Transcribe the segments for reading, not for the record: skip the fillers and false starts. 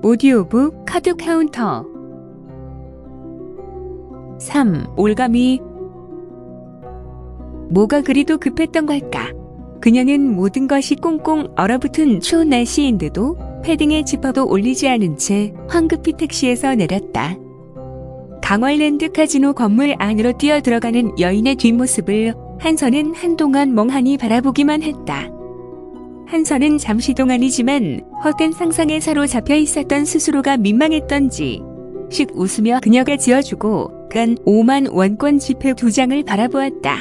오디오북 카드 카운터 3. 올가미. 뭐가 그리도 급했던 걸까? 그녀는 모든 것이 꽁꽁 얼어붙은 추운 날씨인데도 패딩에 지퍼도 올리지 않은 채 황급히 택시에서 내렸다. 강월랜드 카지노 건물 안으로 뛰어들어가는 여인의 뒷모습을 한선은 한동안 멍하니 바라보기만 했다. 한선은 잠시 동안이지만 헛된 상상에 사로잡혀 있었던 스스로가 민망했던지 씩 웃으며 그녀가 지어주고 간 5만 원권 지폐 2장을 바라보았다.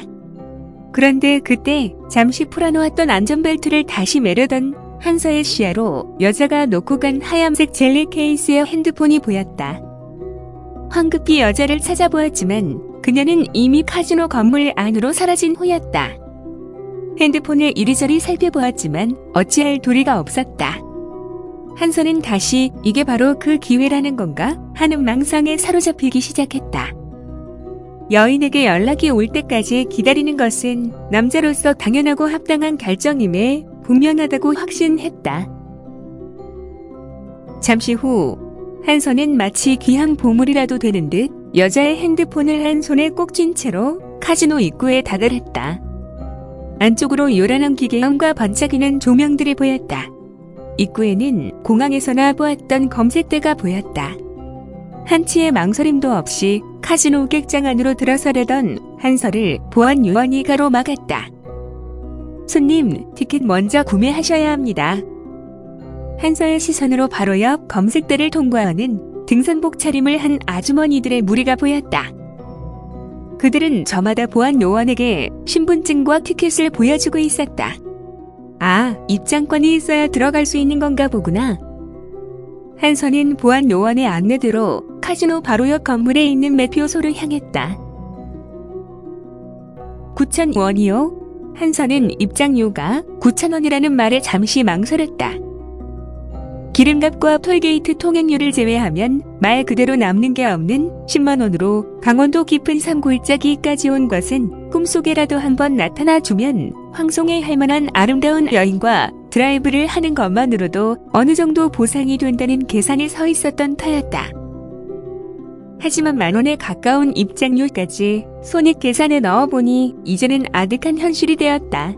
그런데 그때 잠시 풀어놓았던 안전벨트를 다시 매려던 한서의 시야로 여자가 놓고 간 하얀색 젤리 케이스의 핸드폰이 보였다. 황급히 여자를 찾아보았지만 그녀는 이미 카지노 건물 안으로 사라진 후였다. 핸드폰을 이리저리 살펴보았지만 어찌할 도리가 없었다. 한서는 다시 이게 바로 그 기회라는 건가 하는 망상에 사로잡히기 시작했다. 여인에게 연락이 올 때까지 기다리는 것은 남자로서 당연하고 합당한 결정임에 분명하다고 확신했다. 잠시 후 한선은 마치 귀한 보물이라도 되는 듯 여자의 핸드폰을 한 손에 꼭 쥔 채로 카지노 입구에 다다랐다. 안쪽으로 요란한 기계음과 번쩍이는 조명들이 보였다. 입구에는 공항에서나 보았던 검색대가 보였다. 한치의 망설임도 없이 카지노 객장 안으로 들어서려던 한서를 보안 요원이 가로막았다. 손님, 티켓 먼저 구매하셔야 합니다. 한서의 시선으로 바로 옆 검색대를 통과하는 등산복 차림을 한 아주머니들의 무리가 보였다. 그들은 저마다 보안 요원에게 신분증과 티켓을 보여주고 있었다. 아, 입장권이 있어야 들어갈 수 있는 건가 보구나. 한서는 보안 요원의 안내대로 카지노 바로 옆 건물에 있는 매표소를 향했다. 9,000원이요? 한서는 입장료가 9,000원이라는 말에 잠시 망설였다. 기름값과 톨게이트 통행료를 제외하면 말 그대로 남는 게 없는 100,000원으로 강원도 깊은 산골짜기까지 온 것은 꿈속에라도 한번 나타나주면 황송해 할 만한 아름다운 여인과 드라이브를 하는 것만으로도 어느 정도 보상이 된다는 계산이 서 있었던 터였다. 하지만 10,000원에 가까운 입장료까지 손익 계산에 넣어보니 이제는 아득한 현실이 되었다.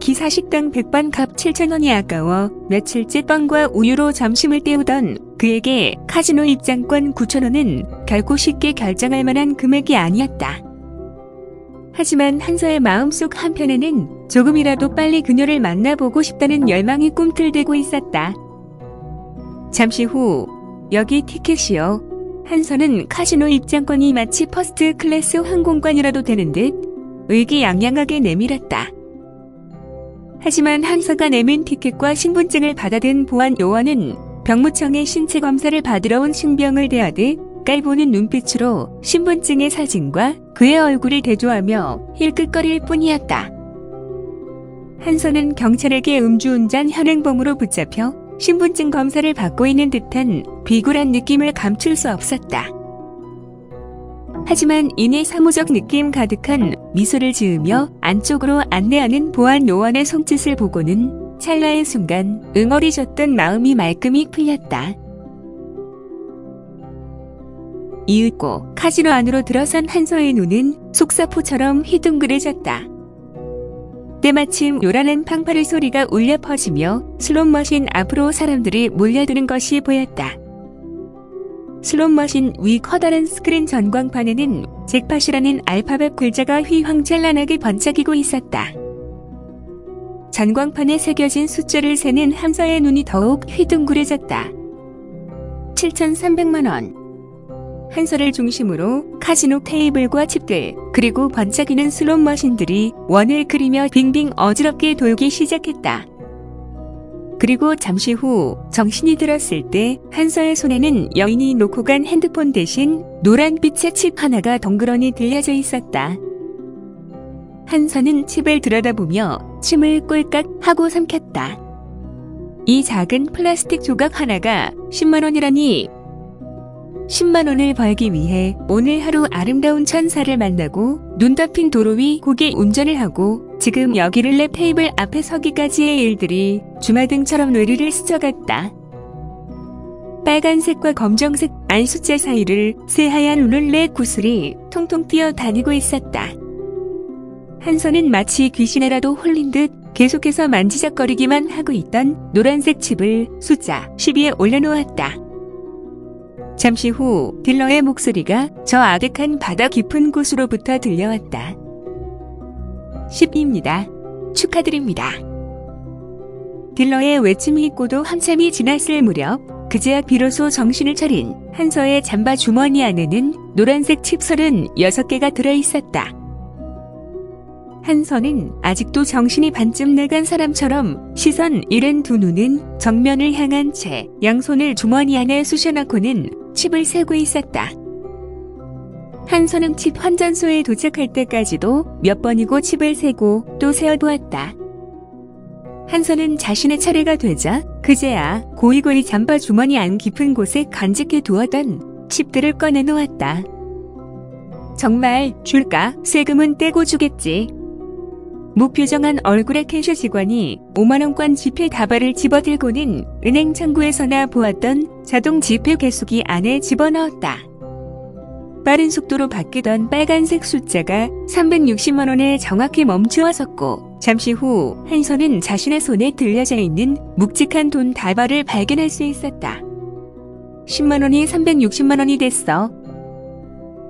기사식당 백반값 7,000원이 아까워 며칠째 빵과 우유로 점심을 때우던 그에게 카지노 입장권 9,000원은 결코 쉽게 결정할 만한 금액이 아니었다. 하지만 한서의 마음속 한편에는 조금이라도 빨리 그녀를 만나보고 싶다는 열망이 꿈틀대고 있었다. 잠시 후, 여기 티켓이요. 한서는 카지노 입장권이 마치 퍼스트 클래스 항공권이라도 되는 듯 의기양양하게 내밀었다. 하지만 한서가 내민 티켓과 신분증을 받아든 보안 요원은 병무청의 신체 검사를 받으러 온 신병을 대하듯 깔보는 눈빛으로 신분증의 사진과 그의 얼굴을 대조하며 힐끗거릴 뿐이었다. 한서는 경찰에게 음주운전 현행범으로 붙잡혀 신분증 검사를 받고 있는 듯한 비굴한 느낌을 감출 수 없었다. 하지만 이내 사무적 느낌 가득한 미소를 지으며 안쪽으로 안내하는 보안 요원의 손짓을 보고는 찰나의 순간 응어리졌던 마음이 말끔히 풀렸다. 이윽고 카지노 안으로 들어선 한서의 눈은 속사포처럼 휘둥그레졌다. 때마침 요란한 팡파르 소리가 울려 퍼지며 슬롯머신 앞으로 사람들이 몰려드는 것이 보였다. 슬롯머신 위 커다란 스크린 전광판에는 잭팟이라는 알파벳 글자가 휘황찬란하게 번쩍이고 있었다. 전광판에 새겨진 숫자를 세는 한서의 눈이 더욱 휘둥그레졌다. 7,300만 원. 한서를 중심으로 카지노 테이블과 칩들, 그리고 번쩍이는 슬롯머신들이 원을 그리며 빙빙 어지럽게 돌기 시작했다. 그리고 잠시 후 정신이 들었을 때 한서의 손에는 여인이 놓고 간 핸드폰 대신 노란빛의 칩 하나가 덩그러니 들려져 있었다. 한서는 칩을 들여다보며 침을 꼴깍 하고 삼켰다. 이 작은 플라스틱 조각 하나가 100,000원이라니 100,000원을 벌기 위해 오늘 하루 아름다운 천사를 만나고 눈 덮인 도로 위 고개 운전을 하고 지금 여기를 내 테이블 앞에 서기까지의 일들이 주마등처럼 뇌리를 스쳐갔다. 빨간색과 검정색 안숫자 사이를 새하얀 룰렛 구슬이 통통 뛰어다니고 있었다. 한 손은 마치 귀신에라도 홀린 듯 계속해서 만지작거리기만 하고 있던 노란색 칩을 숫자 12에 올려놓았다. 잠시 후 딜러의 목소리가 저 아득한 바다 깊은 곳으로부터 들려왔다. 10입니다. 축하드립니다. 딜러의 외침이 있고도 한참이 지났을 무렵 그제야 비로소 정신을 차린 한서의 잠바 주머니 안에는 노란색 칩 36개가 들어있었다. 한서는 아직도 정신이 반쯤 나간 사람처럼 시선 잃은 두 눈은 정면을 향한 채 양손을 주머니 안에 쑤셔넣고는 칩을 세고 있었다. 한서는 칩 환전소에 도착할 때까지도 몇 번이고 칩을 세고 또 세어보았다. 한서는 자신의 차례가 되자 그제야 고이고이 잠바 주머니 안 깊은 곳에 간직해 두었던 칩들을 꺼내놓았다. 정말 줄까? 세금은 떼고 주겠지. 무표정한 얼굴의 캐셔 직원이 5만원권 지폐 다발을 집어들고는 은행 창구에서나 보았던 자동 지폐 개수기 안에 집어넣었다. 빠른 속도로 바뀌던 빨간색 숫자가 360만원에 정확히 멈추어 섰고 잠시 후 한서는 자신의 손에 들려져 있는 묵직한 돈 다발을 발견할 수 있었다. 10만원이 360만원이 됐어.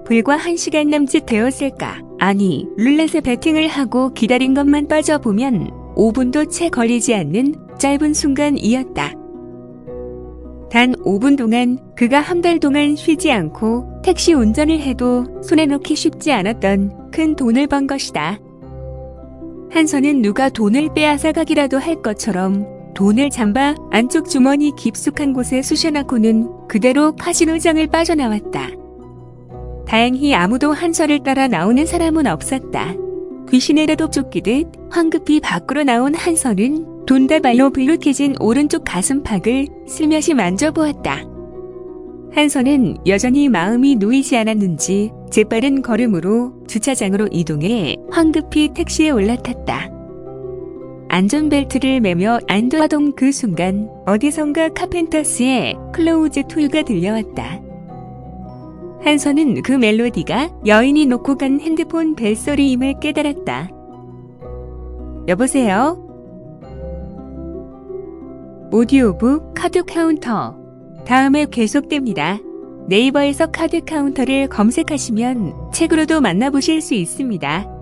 불과 1시간 남짓 되었을까? 아니, 룰렛에 배팅을 하고 기다린 것만 빠져보면 5분도 채 걸리지 않는 짧은 순간이었다. 단 5분 동안 그가 한 달 동안 쉬지 않고 택시 운전을 해도 손에 넣기 쉽지 않았던 큰 돈을 번 것이다. 한서는 누가 돈을 빼앗아 가기라도 할 것처럼 돈을 잠바 안쪽 주머니 깊숙한 곳에 쑤셔넣고는 그대로 카지노장을 빠져나왔다. 다행히 아무도 한서를 따라 나오는 사람은 없었다. 귀신에라도 쫓기듯 황급히 밖으로 나온 한서는 돈다발로 빌룩해진 오른쪽 가슴팍을 슬며시 만져보았다. 한서는 여전히 마음이 놓이지 않았는지 재빠른 걸음으로 주차장으로 이동해 황급히 택시에 올라탔다. 안전벨트를 매며 안도하던 그 순간 어디선가 카펜터스의 클로우즈 툴가 들려왔다. 한서는 그 멜로디가 여인이 놓고 간 핸드폰 벨소리임을 깨달았다. 여보세요? 오디오북 카드 카운터. 다음에 계속됩니다. 네이버에서 카드 카운터를 검색하시면 책으로도 만나보실 수 있습니다.